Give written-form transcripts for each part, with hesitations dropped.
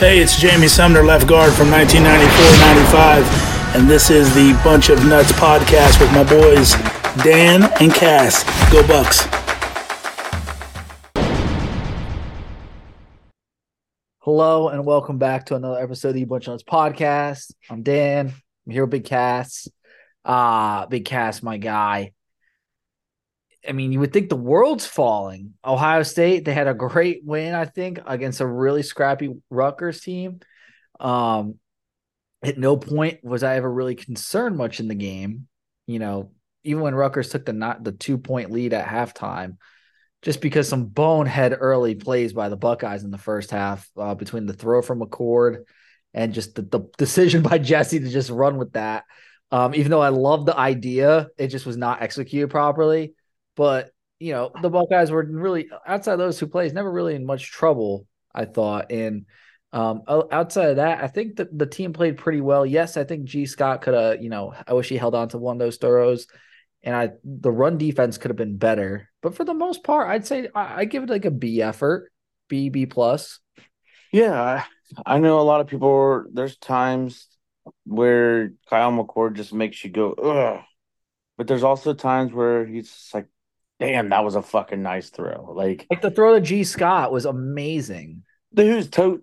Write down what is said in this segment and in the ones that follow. Hey, it's Jamie Sumner, left guard from 1994-95, and this is the Bunch of Nuts podcast with my boys Dan and Cass. Go Bucks. Hello, and welcome back to another episode of the Bunch of Nuts podcast. I'm Dan. I'm here with Big Cass. Big Cass, my guy. I mean, you would think the world's falling. Ohio State, they had a great win, I think, against a really scrappy Rutgers team. At no point was I ever really concerned much in the game. You know, even when Rutgers took the 2-point lead at halftime, just because some bonehead early plays by the Buckeyes in the first half, between the throw from McCord and just the decision by Jesse to just run with that. Even though I love the idea, it just was not executed properly. But, you know, the Buckeyes were really, outside those two plays, never really in much trouble, I thought. And outside of that, I think that the team played pretty well. Yes, I think G. Scott could have, you know, I wish he held on to one of those throws. And the run defense could have been better. But for the most part, I'd say I give it like a B effort, B plus. Yeah, I know a lot of people, there's times where Kyle McCord just makes you go, ugh. But there's also times where he's like, damn, that was a fucking nice throw. Like the throw to G. Scott was amazing. His two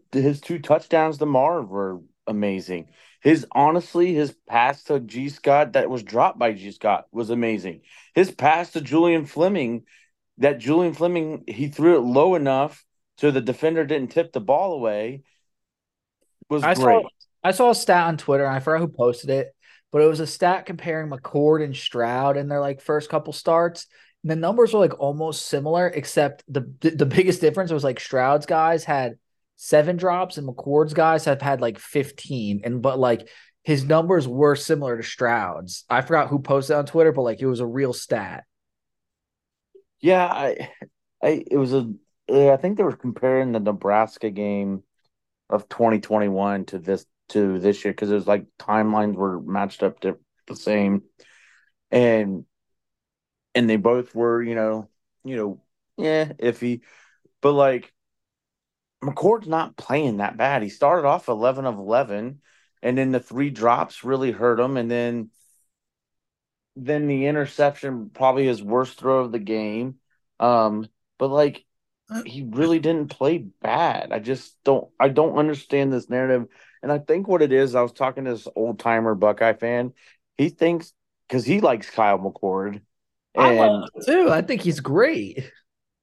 touchdowns to Marv were amazing. His pass to G. Scott that was dropped by G. Scott was amazing. His pass to Julian Fleming, he threw it low enough so the defender didn't tip the ball away, was great. I saw a stat on Twitter, and I forgot who posted it, but it was a stat comparing McCord and Stroud in their like first couple starts. And the numbers were like almost similar, except the biggest difference was like Stroud's guys had 7 drops and McCord's guys have had like 15. But like his numbers were similar to Stroud's. I forgot who posted on Twitter, but like it was a real stat. Yeah, I think they were comparing the Nebraska game of 2021 to this year, because it was like timelines were matched up to the same, and they both were iffy, but like McCord's not playing that bad. He started off 11 of 11, and then the 3 drops really hurt him, and then the interception, probably his worst throw of the game, but like he really didn't play bad. I don't understand this narrative. And I think what it is, I was talking to this old-timer Buckeye fan. He thinks – because he likes Kyle McCord. I love him too. I think he's great.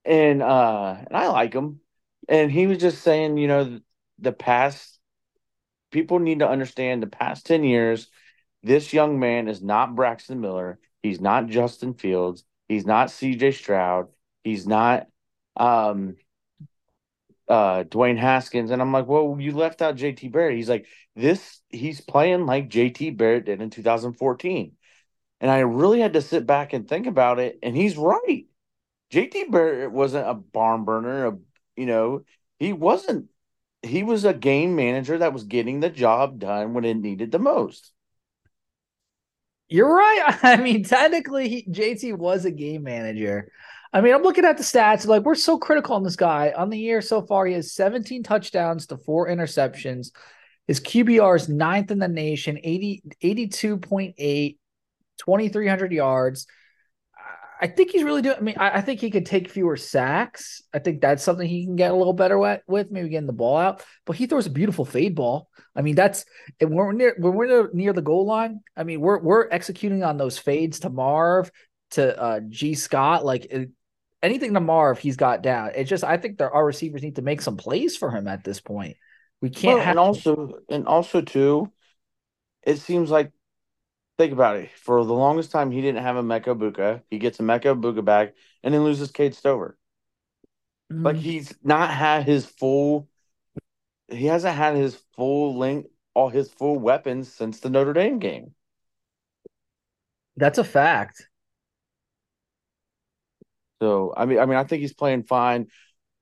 And I like him. And he was just saying, you know, the past – people need to understand the past 10 years, this young man is not Braxton Miller. He's not Justin Fields. He's not C.J. Stroud. He's not Dwayne Haskins. And I'm like, well, you left out J.T. Barrett. He's like, he's playing like J.T. Barrett did in 2014. And I really had to sit back and think about it, and he's right. J.T. Barrett wasn't a barn burner, he was a game manager that was getting the job done when it needed the most. You're right. I mean, technically, JT was a game manager. I mean, I'm looking at the stats. Like, we're so critical on this guy. On the year so far, he has 17 touchdowns to 4 interceptions. His QBR is 9th in the nation, 82.8, 2,300 yards. I think he's really doing – I mean, I think he could take fewer sacks. I think that's something he can get a little better with, maybe getting the ball out. But he throws a beautiful fade ball. I mean, that's – when we're near the goal line, I mean, we're executing on those fades to Marv, to G. Scott. Like, anything to Marv, he's got down. It's just – I think our receivers need to make some plays for him at this point. We can't have – And also, too, it seems like – think about it. For the longest time, he didn't have a Mecca Buka. He gets a Mecca Buka back and then loses Cade Stover. Mm-hmm. Like, he hasn't had his full length, all his full weapons since the Notre Dame game. That's a fact. So, I mean, I think he's playing fine.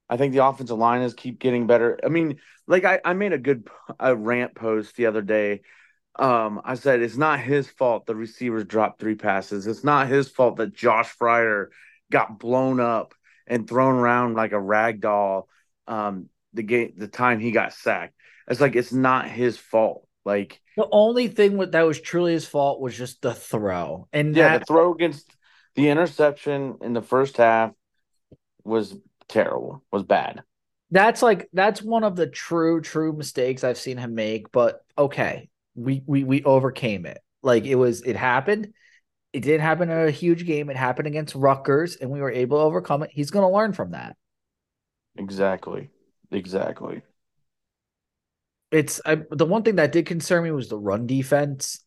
I think the offensive line is keep getting better. I mean, like, I made a rant post the other day. I said it's not his fault the receivers dropped 3 passes. It's not his fault that Josh Fryer got blown up and thrown around like a rag doll. the time he got sacked. It's like, it's not his fault. Like, the only thing that was truly his fault was just the throw. And yeah, the throw against the interception in the first half was terrible, was bad. That's one of the true mistakes I've seen him make, but okay, we overcame it. Like, it happened. It didn't happen in a huge game. It happened against Rutgers, and we were able to overcome it. He's going to learn from that. Exactly. The one thing that did concern me was the run defense.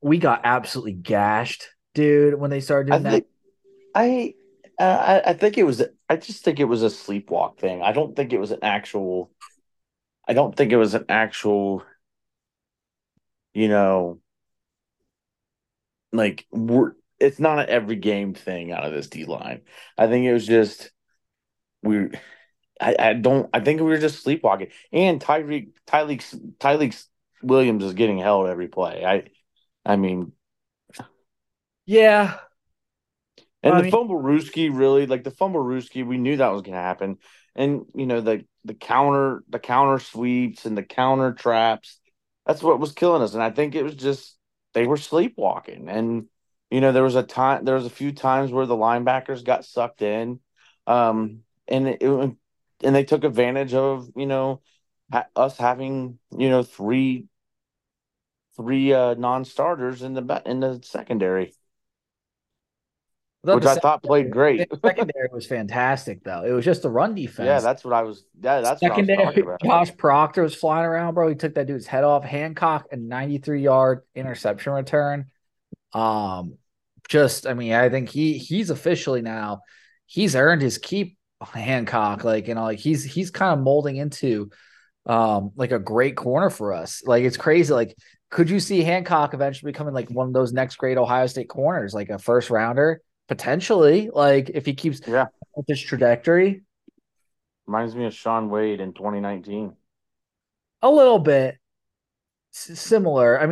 We got absolutely gashed, dude, when they started doing that. I just think it was a sleepwalk thing. I don't think it was an actual, it's not an every game thing out of this D line. I think it was just I think we were just sleepwalking. And Tyreek Williams is getting held every play. Yeah. And the fumble Rooski, we knew that was going to happen. And, the counter sweeps and the counter traps, that's what was killing us. And I think it was just they were sleepwalking. And, there was a few times where the linebackers got sucked in. And they took advantage of, us having, three non-starters in the secondary. Which I thought played great. Secondary was fantastic, though. It was just the run defense. Yeah, that's what I was. Yeah, that's secondary, what I was talking about. Josh Proctor was flying around, bro. He took that dude's head off. Hancock, a 93-yard interception return. I think he's officially now. He's earned his keep, Hancock. He's kind of molding into, a great corner for us. Like, it's crazy. Like, could you see Hancock eventually becoming one of those next great Ohio State corners, like a first rounder? Potentially, if he keeps with this trajectory. Reminds me of Sean Wade in 2019. A little bit similar. I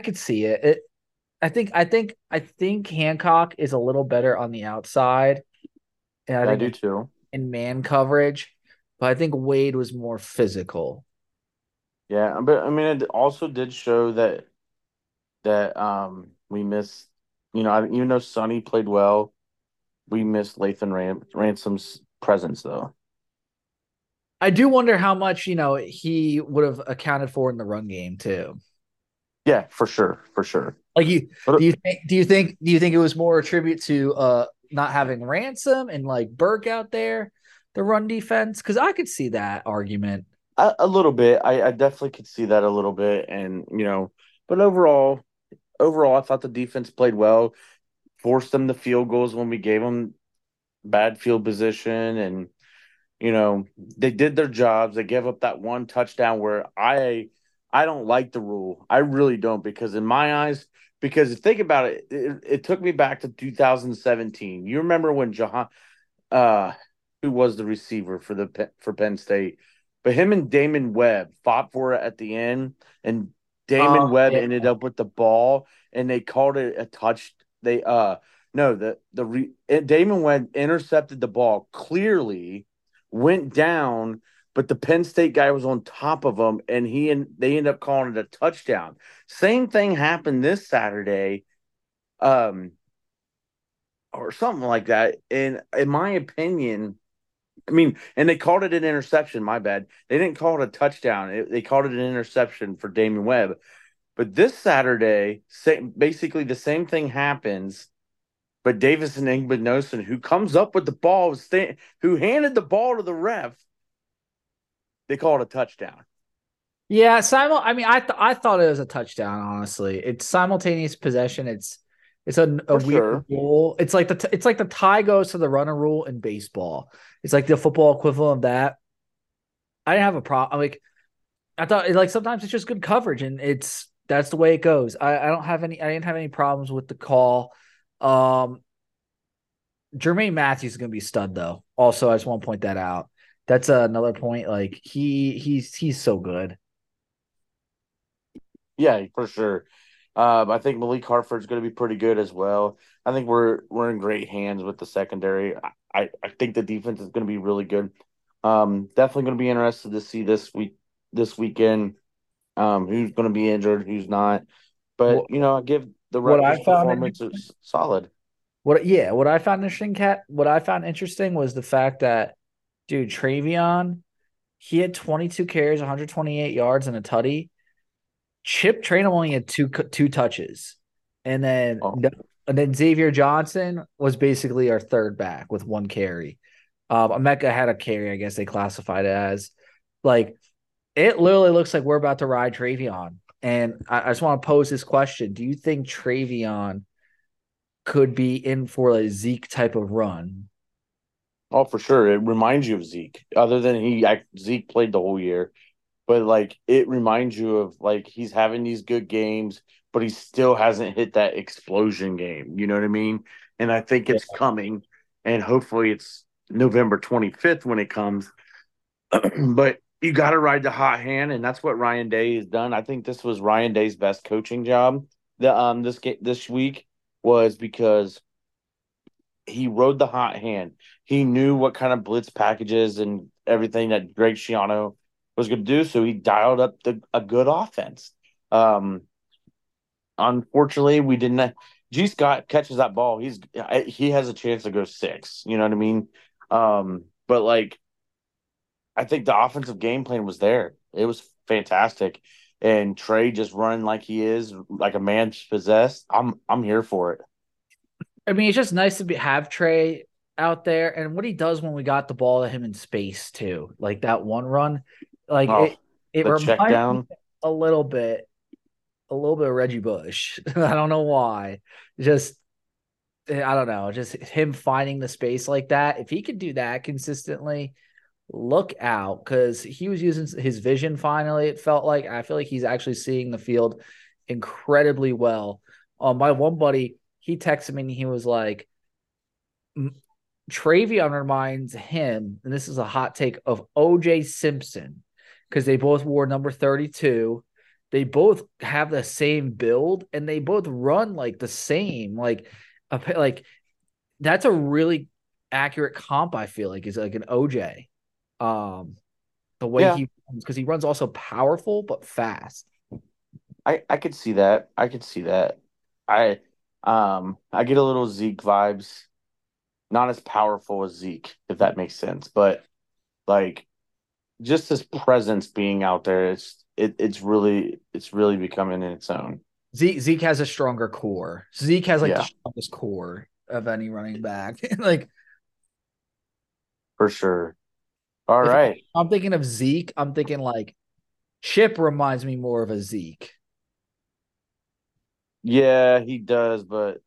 could see it. I think Hancock is a little better on the outside. And I do too. In man coverage, but I think Wade was more physical. Yeah, but it also did show that we missed, even though Sonny played well, we missed Lathan Ransom's presence, though. I do wonder how much, he would have accounted for in the run game, too. Yeah, for sure. Do you think it was more a tribute to not having Ransom and Burke out there, the run defense? Because I could see that argument a little bit. I definitely could see that a little bit, and but overall, I thought the defense played well, forced them to field goals when we gave them bad field position. And, they did their jobs. They gave up that one touchdown where I don't like the rule. I really don't, because in my eyes, think about it, it took me back to 2017. You remember when Jahan, who was the receiver for Penn State, but him and Damon Webb fought for it at the end, and Damon Webb ended up with the ball, and they called it a touch. Damon Webb intercepted the ball, clearly went down, but the Penn State guy was on top of him, and they end up calling it a touchdown. Same thing happened this Saturday, or something like that. And in my opinion, and they called it an interception. My bad. They didn't call it a touchdown. They called it an interception for Damon Webb. But this Saturday, basically the same thing happens. But Davison Igbinosin, who comes up with the ball, who handed the ball to the ref, they called it a touchdown. Yeah, I thought it was a touchdown. Honestly, it's simultaneous possession. It's a weird rule. It's like the tie goes to the runner rule in baseball. It's like the football equivalent of that. I didn't have a problem. I thought sometimes it's just good coverage, and that's the way it goes. I didn't have any problems with the call. Jermaine Matthews is going to be stud, though. Also, I just want to point that out. That's another point. He's so good. Yeah, for sure. I think Malik Harford's going to be pretty good as well. I think we're in great hands with the secondary. I think the defense is going to be really good. Definitely going to be interested to see this weekend who's going to be injured, who's not. But I give the Rutgers performance solid. What I found interesting was the fact that, dude, Travion, he had 22 carries, 128 yards, and a tutty. Chip Trainum only had two touches, and then Xavier Johnson was basically our third back with one carry. Mecca had a carry, I guess they classified it as. Like, it literally looks like we're about to ride Travion. And I just want to pose this question: do you think Travion could be in for a Zeke type of run? Oh, for sure. It reminds you of Zeke. Other than Zeke played the whole year, but it reminds you of he's having these good games, but he still hasn't hit that explosion game. You know what I mean? And I think it's coming, and hopefully it's November 25th when it comes. But you got to ride the hot hand, and that's what Ryan Day has done. I think this was Ryan Day's best coaching job. This week was because he rode the hot hand. He knew what kind of blitz packages and everything that Greg Schiano was going to do, so he dialed up a good offense. Unfortunately, we didn't. G. Scott catches that ball. He has a chance to go six. You know what I mean? I think the offensive game plan was there. It was fantastic, and Trey just running like he is, like a man possessed. I'm here for it. I mean, it's just nice to have Trey out there, and what he does when we got the ball to him in space too, like that one run, it reminds me a little bit of Reggie Bush. I don't know why. I don't know. Just him finding the space like that. If he could do that consistently, look out, because he was using his vision finally. It felt like I feel like he's actually seeing the field incredibly well. My one buddy, he texted me and he was like, Travion reminds him, and this is a hot take, of O.J. Simpson, because they both wore number 32. They both have the same build, and they both run like the same. Like that's a really accurate comp. I feel like is like an O.J. The way he runs, because he runs also powerful but fast. I could see that. I get a little Zeke vibes, not as powerful as Zeke, if that makes sense, but just his presence being out there, it's really becoming its own. Zeke has a stronger core. Zeke has the strongest core of any running back. For sure. All right. I'm thinking of Zeke. I'm thinking Chip reminds me more of a Zeke. Yeah, he does, but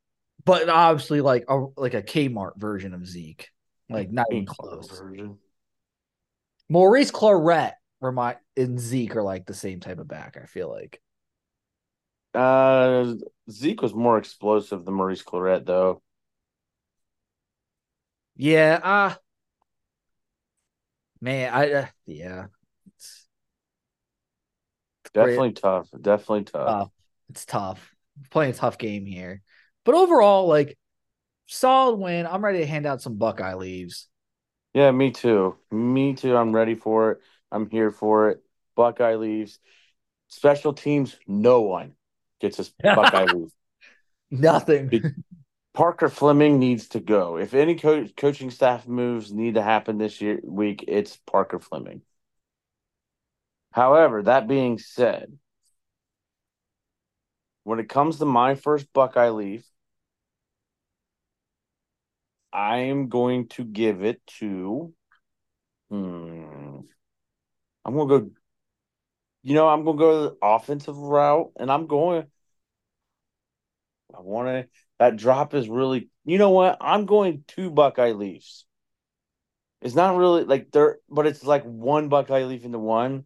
obviously like a Kmart version of Zeke. Not even close. Maurice Clarett and Zeke are the same type of back, I feel like. Zeke was more explosive than Maurice Clarett, though. Yeah, man, It's Definitely tough. It's tough. I'm playing a tough game here. But overall, solid win. I'm ready to hand out some Buckeye leaves. Yeah, me too. I'm ready for it. I'm here for it. Buckeye leaves. Special teams, no one gets a Buckeye leave. Nothing. Parker Fleming needs to go. If any coaching staff moves need to happen this week, it's Parker Fleming. However, that being said, when it comes to my first Buckeye leave, I am going to give it to I'm going to go I'm going to go the offensive route, and that drop is really – you know what? I'm going two Buckeye leaves. It's not really but it's one Buckeye leaf into one,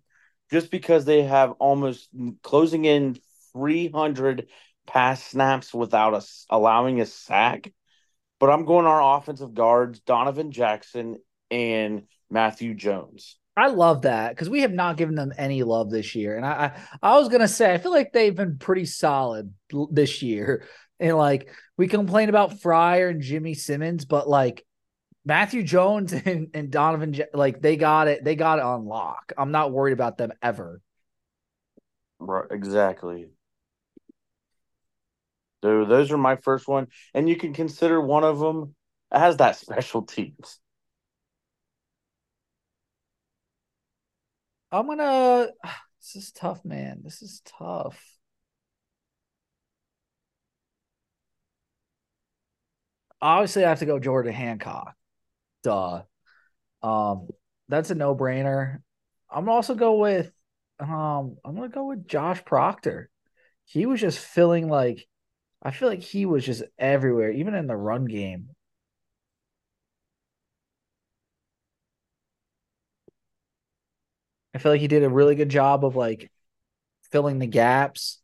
just because they have almost closing in 300 pass snaps without us allowing a sack. But I'm going our offensive guards, Donovan Jackson and Matthew Jones. I love that, because we have not given them any love this year. And I was going to say, I feel like they've been pretty solid this year. And we complain about Fryer and Jimmy Simmons, but Matthew Jones and Donovan, like, they got it on lock. I'm not worried about them ever. Right, exactly. Dude, those are my first one, and you can consider one of them as that special teams. This is tough, man. This is tough. Obviously, I have to go Jordan Hancock. Duh. That's a no-brainer. I'm also go with I'm gonna go with Josh Proctor. He was just filling, like, I feel like he was just everywhere, even in the run game. I feel like he did a really good job of, like, filling the gaps.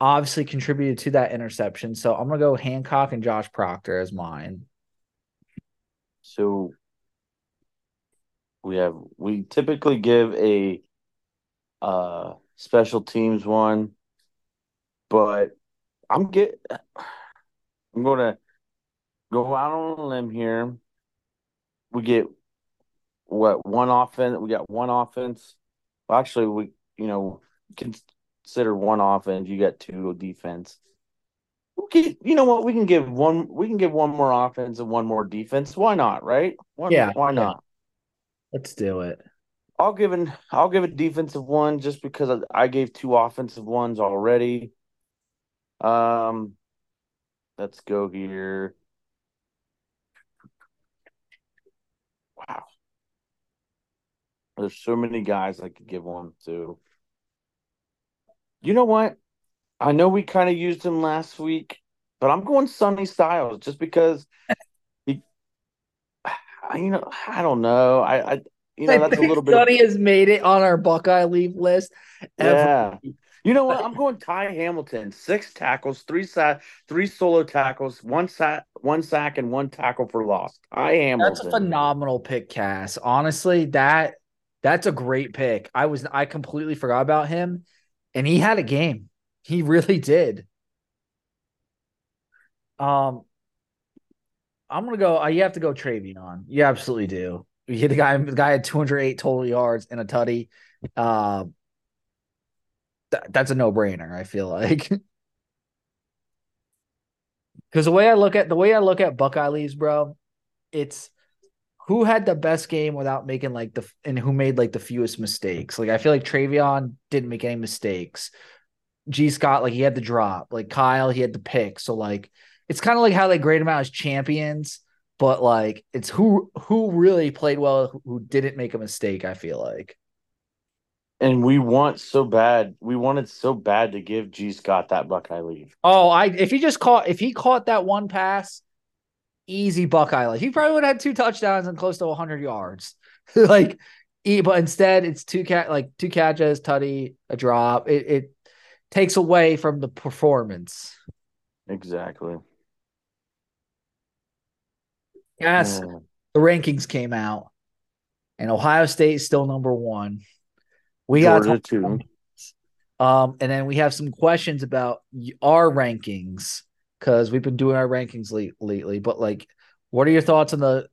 Obviously contributed to that interception. So I'm going to go Hancock and Josh Proctor as mine. So we typically give a special teams one, but I'm going to go out on a limb here. We got one offense. Well, actually, consider one offense. You got two defense. We can give one. We can give one more offense and one more defense. Why not? Right? Why not? Let's do it. I'll give a defensive one just because I gave two offensive ones already. Let's go here. Wow, there's so many guys I could give one to. You know what? I know we kind of used him last week, but I'm going Sonny Styles just because I don't know. That's a little bit. Sonny has made it on our Buckeye League list. Yeah. You know what? I'm going Ty Hamilton. 6 tackles, 3 solo tackles, one sack, and 1 tackle for loss. Ty Hamilton. That's a phenomenal pick, Cass. Honestly, that's a great pick. I completely forgot about him. And he had a game. He really did. I'm going to go – you have to go Travion. You absolutely do. The guy had 208 total yards and a tutty. That's a no-brainer, I feel like. Because the way I look at Buckeye leaves, bro, it's who had the best game without making and who made the fewest mistakes. I feel like Travion didn't make any mistakes. G. Scott, he had the drop. Kyle, he had the pick. So it's kind of how they grade him out as champions, but it's who really played well, who didn't make a mistake, I feel like. And we wanted so bad to give G. Scott that Buckeye leave. Oh, if he caught that one pass, easy Buckeye. He probably would have had 2 touchdowns and close to 100 yards. But instead it's 2 catches, tutty, a drop. It takes away from the performance. Exactly. Yes, the rankings came out, and Ohio State is still number 1. We got 2. And then we have some questions about our rankings, because we've been doing our rankings lately, but what are your thoughts on the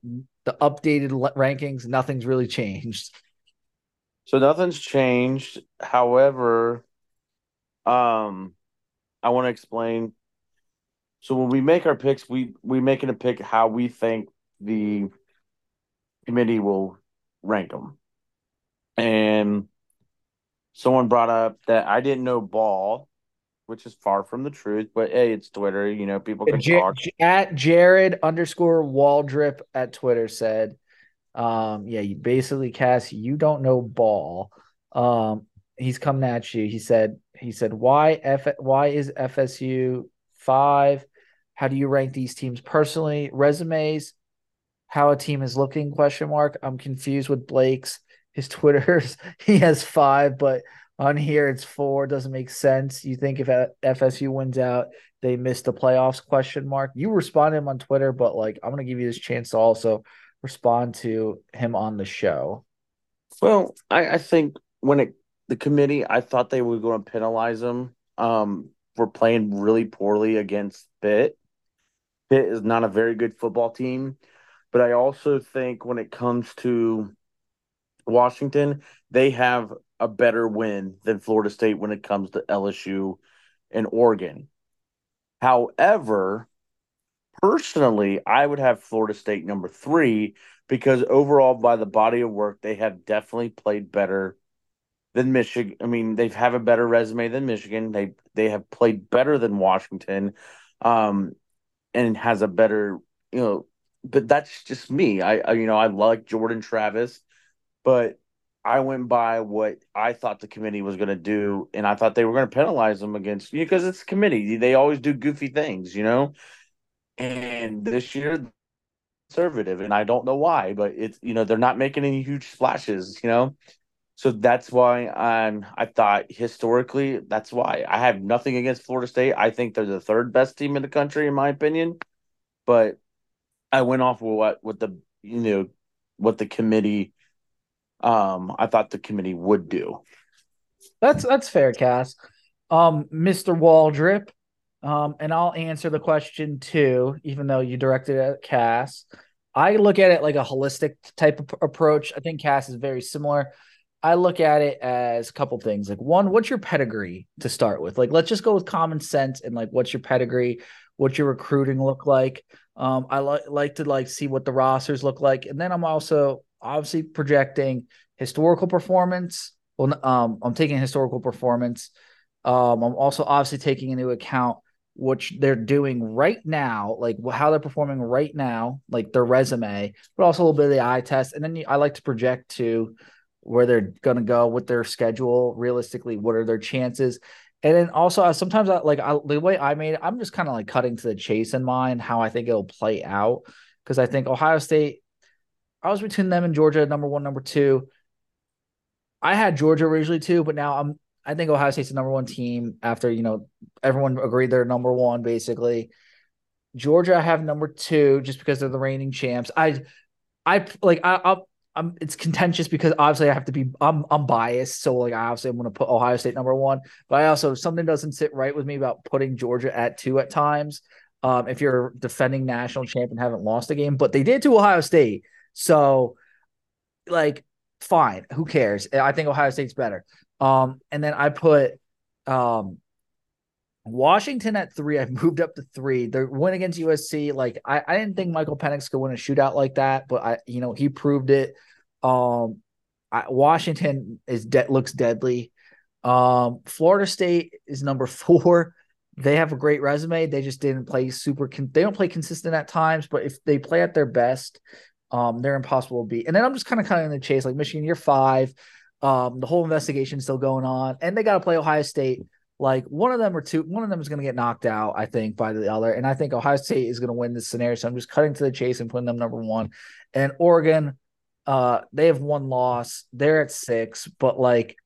updated rankings? Nothing's really changed. So nothing's changed. However, I want to explain. So when we make our picks, we making a pick how we think the committee will rank them. And someone brought up that I didn't know Ball, which is far from the truth, but hey, it's Twitter. People can talk. At Jared_Waldrip at Twitter said, you basically, Cass, you don't know Ball. He's coming at you. He said, why is FSU 5? How do you rank these teams personally? Resumes, how a team is looking, ? I'm confused with Blake's. His Twitter's, he has 5, but on here, it's 4. Doesn't make sense. You think if FSU wins out, they miss the playoffs? ? You responded to him on Twitter, but I'm gonna give you this chance to also respond to him on the show. Well, I think the committee, I thought they were going to penalize them for playing really poorly against Pitt. Pitt is not a very good football team. But I also think when it comes to Washington, they have a better win than Florida State when it comes to LSU and Oregon. However, personally, I would have Florida State number 3 because overall, by the body of work, they have definitely played better than Michigan. I mean, they have a better resume than Michigan. They have played better than Washington, and has a better, you know. But that's just me. I like Jordan Travis, but I went by what I thought the committee was going to do, and I thought they were going to penalize them against you because it's the committee. They always do goofy things, you know. And this year, conservative, and I don't know why, but it's, you know, they're not making any huge splashes, you know. So that's why I thought historically, that's why I have nothing against Florida State. I think they're the third best team in the country, in my opinion. But I went off with what the committee. I thought the committee would do. That's fair, Cass. Mr. Waldrip, and I'll answer the question too, even though you directed it at Cass. I look at it like a holistic type of approach. I think Cass is very similar. I look at it as a couple things. Like, one, what's your pedigree to start with? Like, let's just go with common sense and like, what's your pedigree? What's your recruiting look like? I like to like see what the rosters look like, and then I'm also obviously projecting historical performance. Well, I'm taking historical performance. I'm also obviously taking into account what they're doing right now, like how they're performing right now, like their resume, but also a little bit of the eye test. And then I like to project to where they're going to go with their schedule. Realistically, what are their chances? And then also the way I made it, I'm just kind of like cutting to the chase in mind, how I think it'll play out. Cause I think Ohio State, I was between them and Georgia, number 1, number 2. I had Georgia originally too, but now I think Ohio State's the number 1 team after, you know, everyone agreed they're number 1, basically. Georgia, I have number 2 just because they're the reigning champs. I'm it's contentious because obviously I have to be, I'm biased. So like, obviously I'm going to put Ohio State number 1, but I also, something doesn't sit right with me about putting Georgia at 2 at times. If you're defending national champ and haven't lost a game, but they did to Ohio State. So, like, fine. Who cares? I think Ohio State's better. And then I put Washington at 3. I've moved up to 3. Their win against USC, like, I didn't think Michael Penix could win a shootout like that, but he proved it. Washington looks deadly. Florida State is number 4. They have a great resume. They just didn't play they don't play consistent at times, but if they play at their best, they're impossible to beat. And then I'm just kind of cutting the chase, like Michigan, you're 5. The whole investigation is still going on, and they got to play Ohio State. Like one of them is going to get knocked out, I think, by the other. And I think Ohio State is going to win this scenario. So I'm just cutting to the chase and putting them number 1. And Oregon, they have 1 loss. They're at 6, but like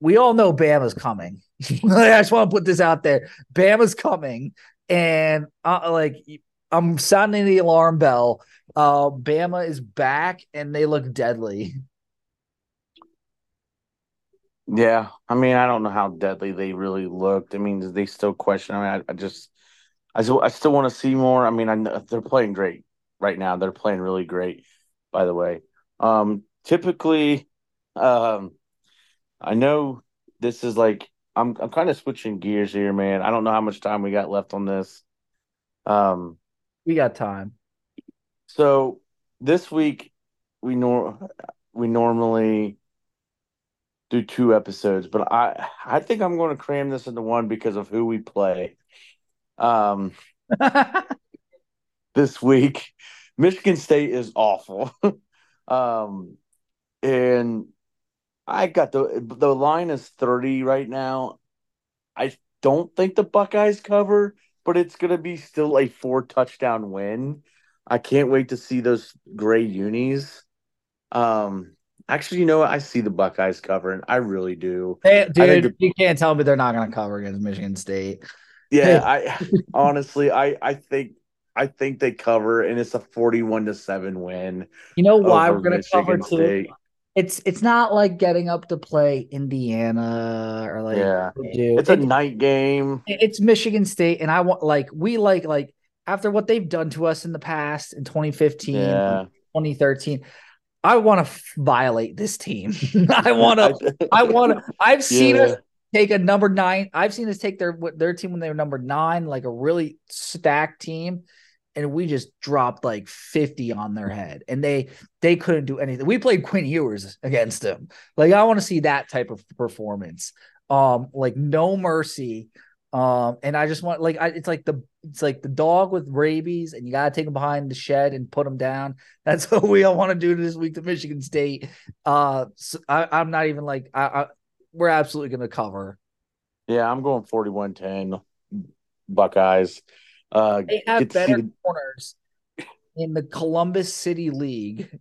we all know Bama's coming. I just want to put this out there. Bama's coming, and I'm sounding the alarm bell. Bama is back, and they look deadly. Yeah, I mean, I don't know how deadly they really looked. I mean, they still question. I mean, I still want to see more. I mean, I know they're playing great right now. They're playing really great, by the way. Typically, I know this is like I'm kind of switching gears here, man. I don't know how much time we got left on this. We got time. So this week we normally do 2 episodes, but I think I'm going to cram this into 1 because of who we play. This week, Michigan State is awful, and I got the line is 30 right now. I don't think the Buckeyes cover. But it's going to be still a 4-touchdown win. I can't wait to see those gray unis. Actually, you know what? I see the Buckeyes covering. I really do. Hey, dude, you can't tell me they're not going to cover against Michigan State. Yeah, I honestly, I think they cover, and it's a 41-7 win. You know why we're going to cover too? It's not like getting up to play Indiana or like Purdue. It's a night game. It's Michigan State, and I want like we like after what they've done to us in the past in 2015, 2013, I want to violate this team. I've seen us take a number nine. I've seen us take their team when they were number nine, like a really stacked team. And we just dropped like 50 on their head, and they couldn't do anything. We played Quinn Ewers against them. Like, I want to see that type of performance. Like no mercy. And I just want, like, it's like the dog with rabies, and you got to take him behind the shed and put him down. That's what we all want to do this week to Michigan State. So I'm not even like, we're absolutely going to cover. Yeah. I'm going 41-10 Buckeyes. They have better corners in the Columbus City League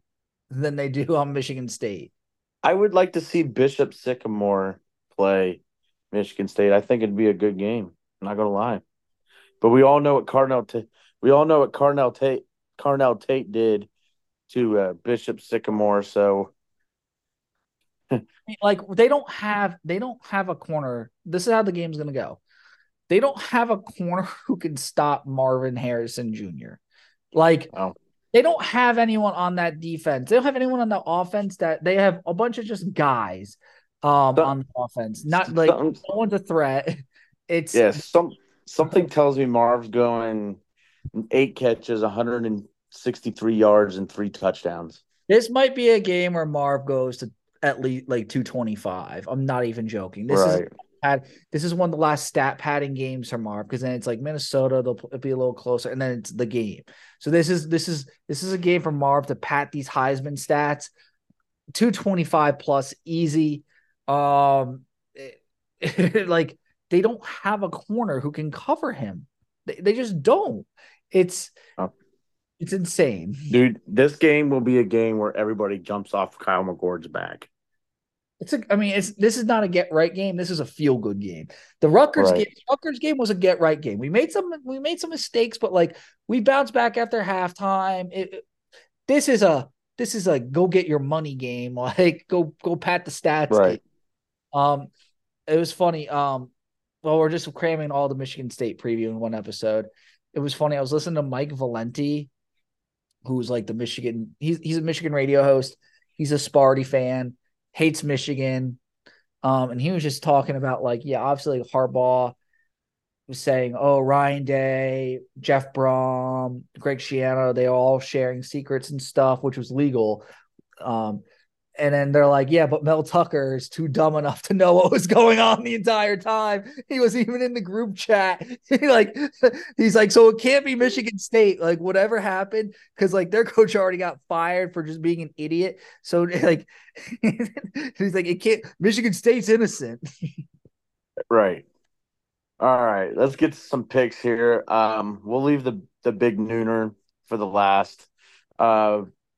than they do on Michigan State. I would like to see Bishop Sycamore play Michigan State. I think it'd be a good game. I'm not gonna lie, but we all know what Carnell Tate did to Bishop Sycamore. So, like, they don't have a corner. This is how the game's gonna go. They don't have a corner who can stop Marvin Harrison Jr. Like, they don't have anyone on that defense. They don't have anyone on the offense. That they have a bunch of just guys on the offense. Not like no one's a threat. It's something tells me Marv's going 8 catches, 163 yards, and 3 touchdowns. This might be a game where Marv goes to at least like 225. I'm not even joking. This is one of the last stat padding games for Marv, because then it's like Minnesota, it'll be a little closer, and then it's the game. So this is a game for Marv to pat these Heisman stats. 225 plus easy. Like, they don't have a corner who can cover him. They just don't. It's insane, dude. This game will be a game where everybody jumps off Kyle McCord's back. This is not a get right game. This is a feel good game. The Rutgers game was a get right game. We made some mistakes, but like, we bounced back after halftime. This is a go get your money game. Like, go pat the stats. Right. Game. It was funny. Well, we're just cramming all the Michigan State preview in one episode. It was funny. I was listening to Mike Valenti, who's like he's a Michigan radio host. He's a Sparty fan. Hates Michigan, and he was just talking about, like, obviously Harbaugh was saying, Ryan Day, Jeff Brom, Greg Schiano, they all sharing secrets and stuff, which was legal. And then they're like, but Mel Tucker is too dumb enough to know what was going on the entire time. He was even in the group chat. He's like, so it can't be Michigan State, like, whatever happened, because like their coach already got fired for just being an idiot. So like, he's like, it can't. Michigan State's innocent. Right. All right, let's get some picks here. We'll leave the big nooner for the last.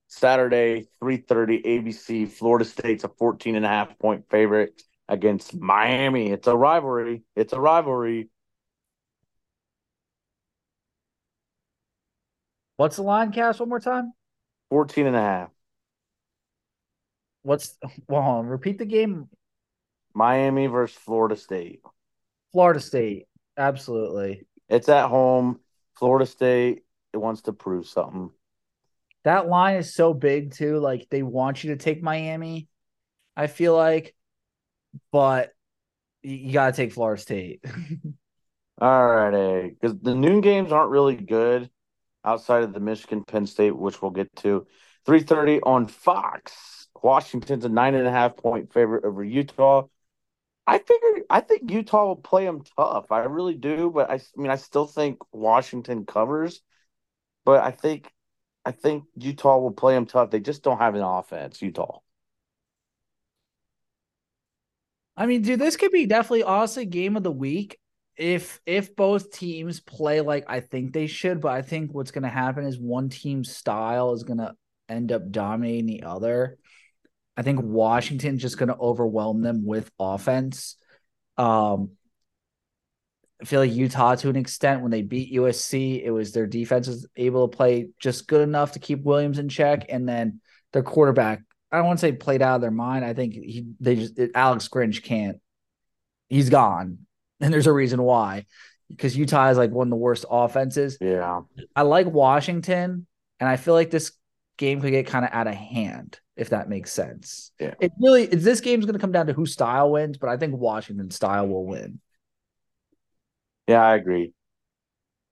Saturday, 3:30, ABC. Florida State's a 14.5-point favorite against Miami. It's a rivalry. What's the line, Cass, one more time? 14.5. Repeat the game. Miami versus Florida State. Florida State, absolutely. It's at home. Florida State, it wants to prove something. That line is so big, too. Like, they want you to take Miami, I feel like. But you got to take Florida State. All righty. Because the noon games aren't really good outside of the Michigan-Penn State, which we'll get to. 3:30 on Fox. Washington's a 9.5-point favorite over Utah. I think Utah will play them tough. I really do. But, I still think Washington covers. But I think Utah will play them tough. They just don't have an offense, Utah. I mean, dude, this could be definitely honestly game of the week if both teams play like I think they should. But I think what's going to happen is one team's style is going to end up dominating the other. I think Washington's just going to overwhelm them with offense. I feel like Utah, to an extent, when they beat USC, it was their defense was able to play just good enough to keep Williams in check, and then their quarterback, I don't want to say played out of their mind. I think Alex Grinch can't. He's gone, and there's a reason why. because Utah is like one of the worst offenses. Yeah. I like Washington, and I feel like this game could get kind of out of hand, if that makes sense. Yeah. It really is. This game's going to come down to whose style wins, but I think Washington's style will win. Yeah, I agree.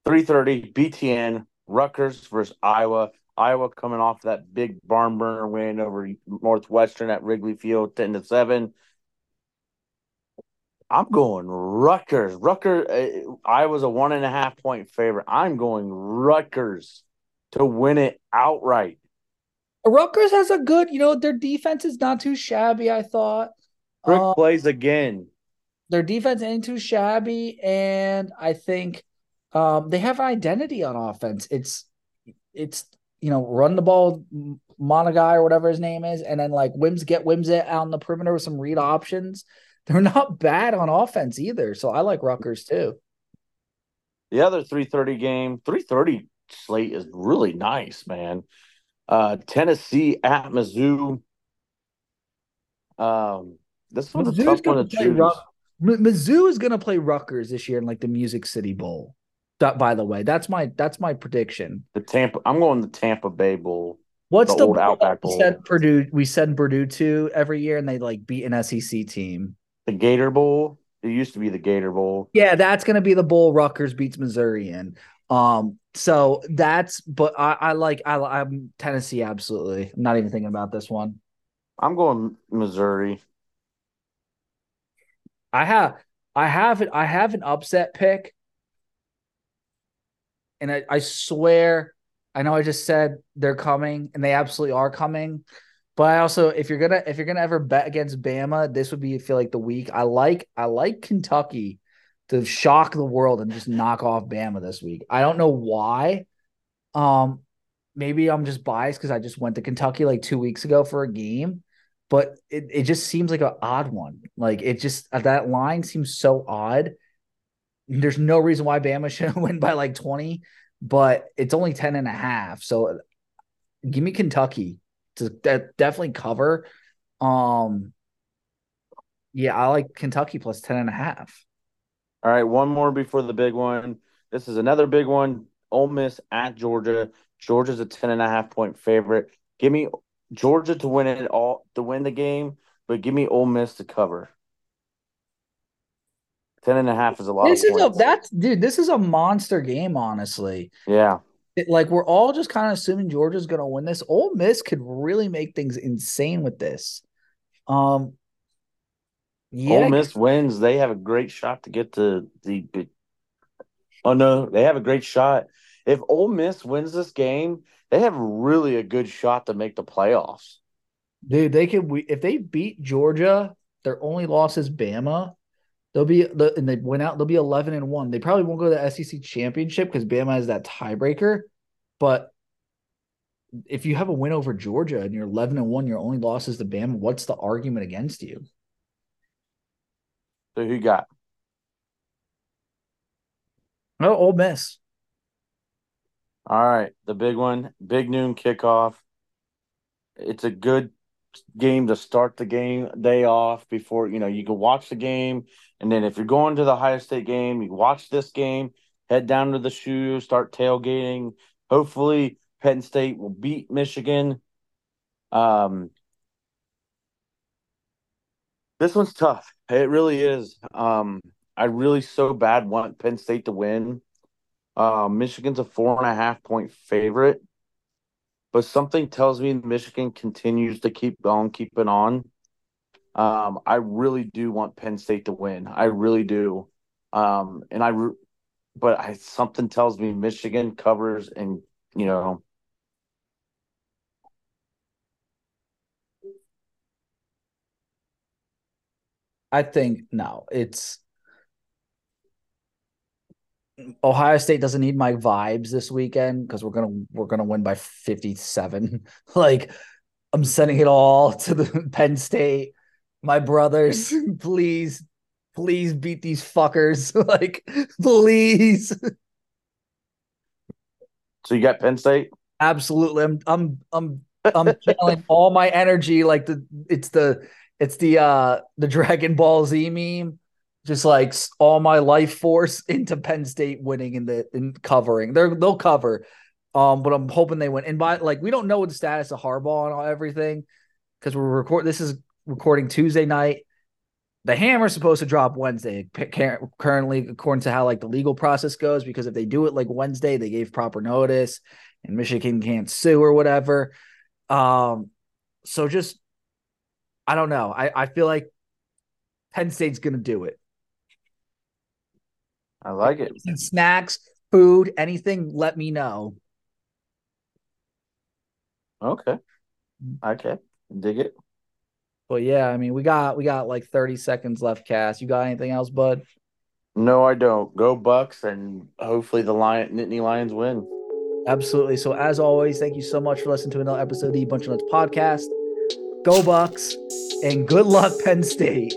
3:30, BTN, Rutgers versus Iowa. Iowa coming off that big barn burner win over Northwestern at Wrigley Field, 10-7. I'm going Rutgers. Iowa's a 1.5-point favorite. I'm going Rutgers to win it outright. Rutgers has a good, their defense is not too shabby, I thought. Brick plays again. Their defense ain't too shabby, and I think they have an identity on offense. It's run the ball, Monagai or whatever his name is, and then like Whims out on the perimeter with some read options. They're not bad on offense either, so I like Rutgers too. The other 3:30 game, 3:30 slate is really nice, man. Tennessee at Mizzou. This one's a tough one to choose. Mizzou is going to play Rutgers this year in like the Music City Bowl. That, by the way, that's my prediction. I'm going the Tampa Bay Bowl. What's the old Outback Bowl? We send Purdue to every year, and they like beat an SEC team. The Gator Bowl. It used to be the Gator Bowl. Yeah, that's going to be the bowl Rutgers beats Missouri in. So that's. But I'm Tennessee absolutely. I'm not even thinking about this one. I'm going Missouri. I have an upset pick. And I swear, I know I just said they're coming, and they absolutely are coming. But I also, if you're gonna ever bet against Bama, this would be, I feel like, the week. I like Kentucky to shock the world and just knock off Bama this week. I don't know why. Maybe I'm just biased because I just went to Kentucky like 2 weeks ago for a game, but it just seems like an odd one. Like it just that line seems so odd. There's no reason why Bama should win by like 20, but it's only 10.5. So give me Kentucky to definitely cover. Yeah, I like Kentucky plus 10.5. All right, one more before the big one. This is another big one. Ole Miss at Georgia. Georgia's a 10.5-point favorite. Give me Georgia to win it all, to win the game, but give me Ole Miss to cover. 10.5 is a lot. This is a monster game, honestly. Yeah. We're all just kind of assuming Georgia's going to win this. Ole Miss could really make things insane with this. Yeah. Ole Miss wins. They have a great shot to get to the – oh, no. They have a great shot. If Ole Miss wins this game, they have really a good shot to make the playoffs. Dude, they could – if they beat Georgia, their only loss is Bama. They went out. They'll be 11-1. They probably won't go to the SEC championship because Bama has that tiebreaker. But if you have a win over Georgia and you're 11-1, your only loss is to Bama. What's the argument against you? So who you got? Oh, Ole Miss. All right, the big one, big noon kickoff. It's a good game to start the game day off before you can watch the game, and then if you're going to the Ohio State game, you watch this game, head down to the shoe, start tailgating. Hopefully Penn State will beat Michigan. This one's tough. It really is. I really so bad want Penn State to win. Michigan's a 4.5-point favorite. But something tells me Michigan continues to keep going, keeping on. I really do want Penn State to win. I really do. Something tells me Michigan covers and, I think, no, it's Ohio State doesn't need my vibes this weekend because we're gonna win by 57. Like I'm sending it all to the Penn State. My brothers, please beat these fuckers. Like please. So you got Penn State? Absolutely. I'm channeling all my energy. Like the Dragon Ball Z meme. just like all my life force into Penn State winning in covering. They'll cover, but I'm hoping they win. And by like, we don't know what the status of Harbaugh and everything because we're recording Tuesday night. The hammer's supposed to drop Wednesday currently, according to how like the legal process goes. Because if they do it like Wednesday, they gave proper notice, and Michigan can't sue or whatever. So just, I don't know. I feel like Penn State's gonna do it. I like it. Snacks, food, anything. Let me know. Okay, dig it. But yeah, I mean, we got like 30 seconds left, Cass. You got anything else, bud? No, I don't. Go Bucks, and hopefully the Nittany Lions win. Absolutely. So as always, thank you so much for listening to another episode of the Bunch of Nuts podcast. Go Bucks, and good luck, Penn State.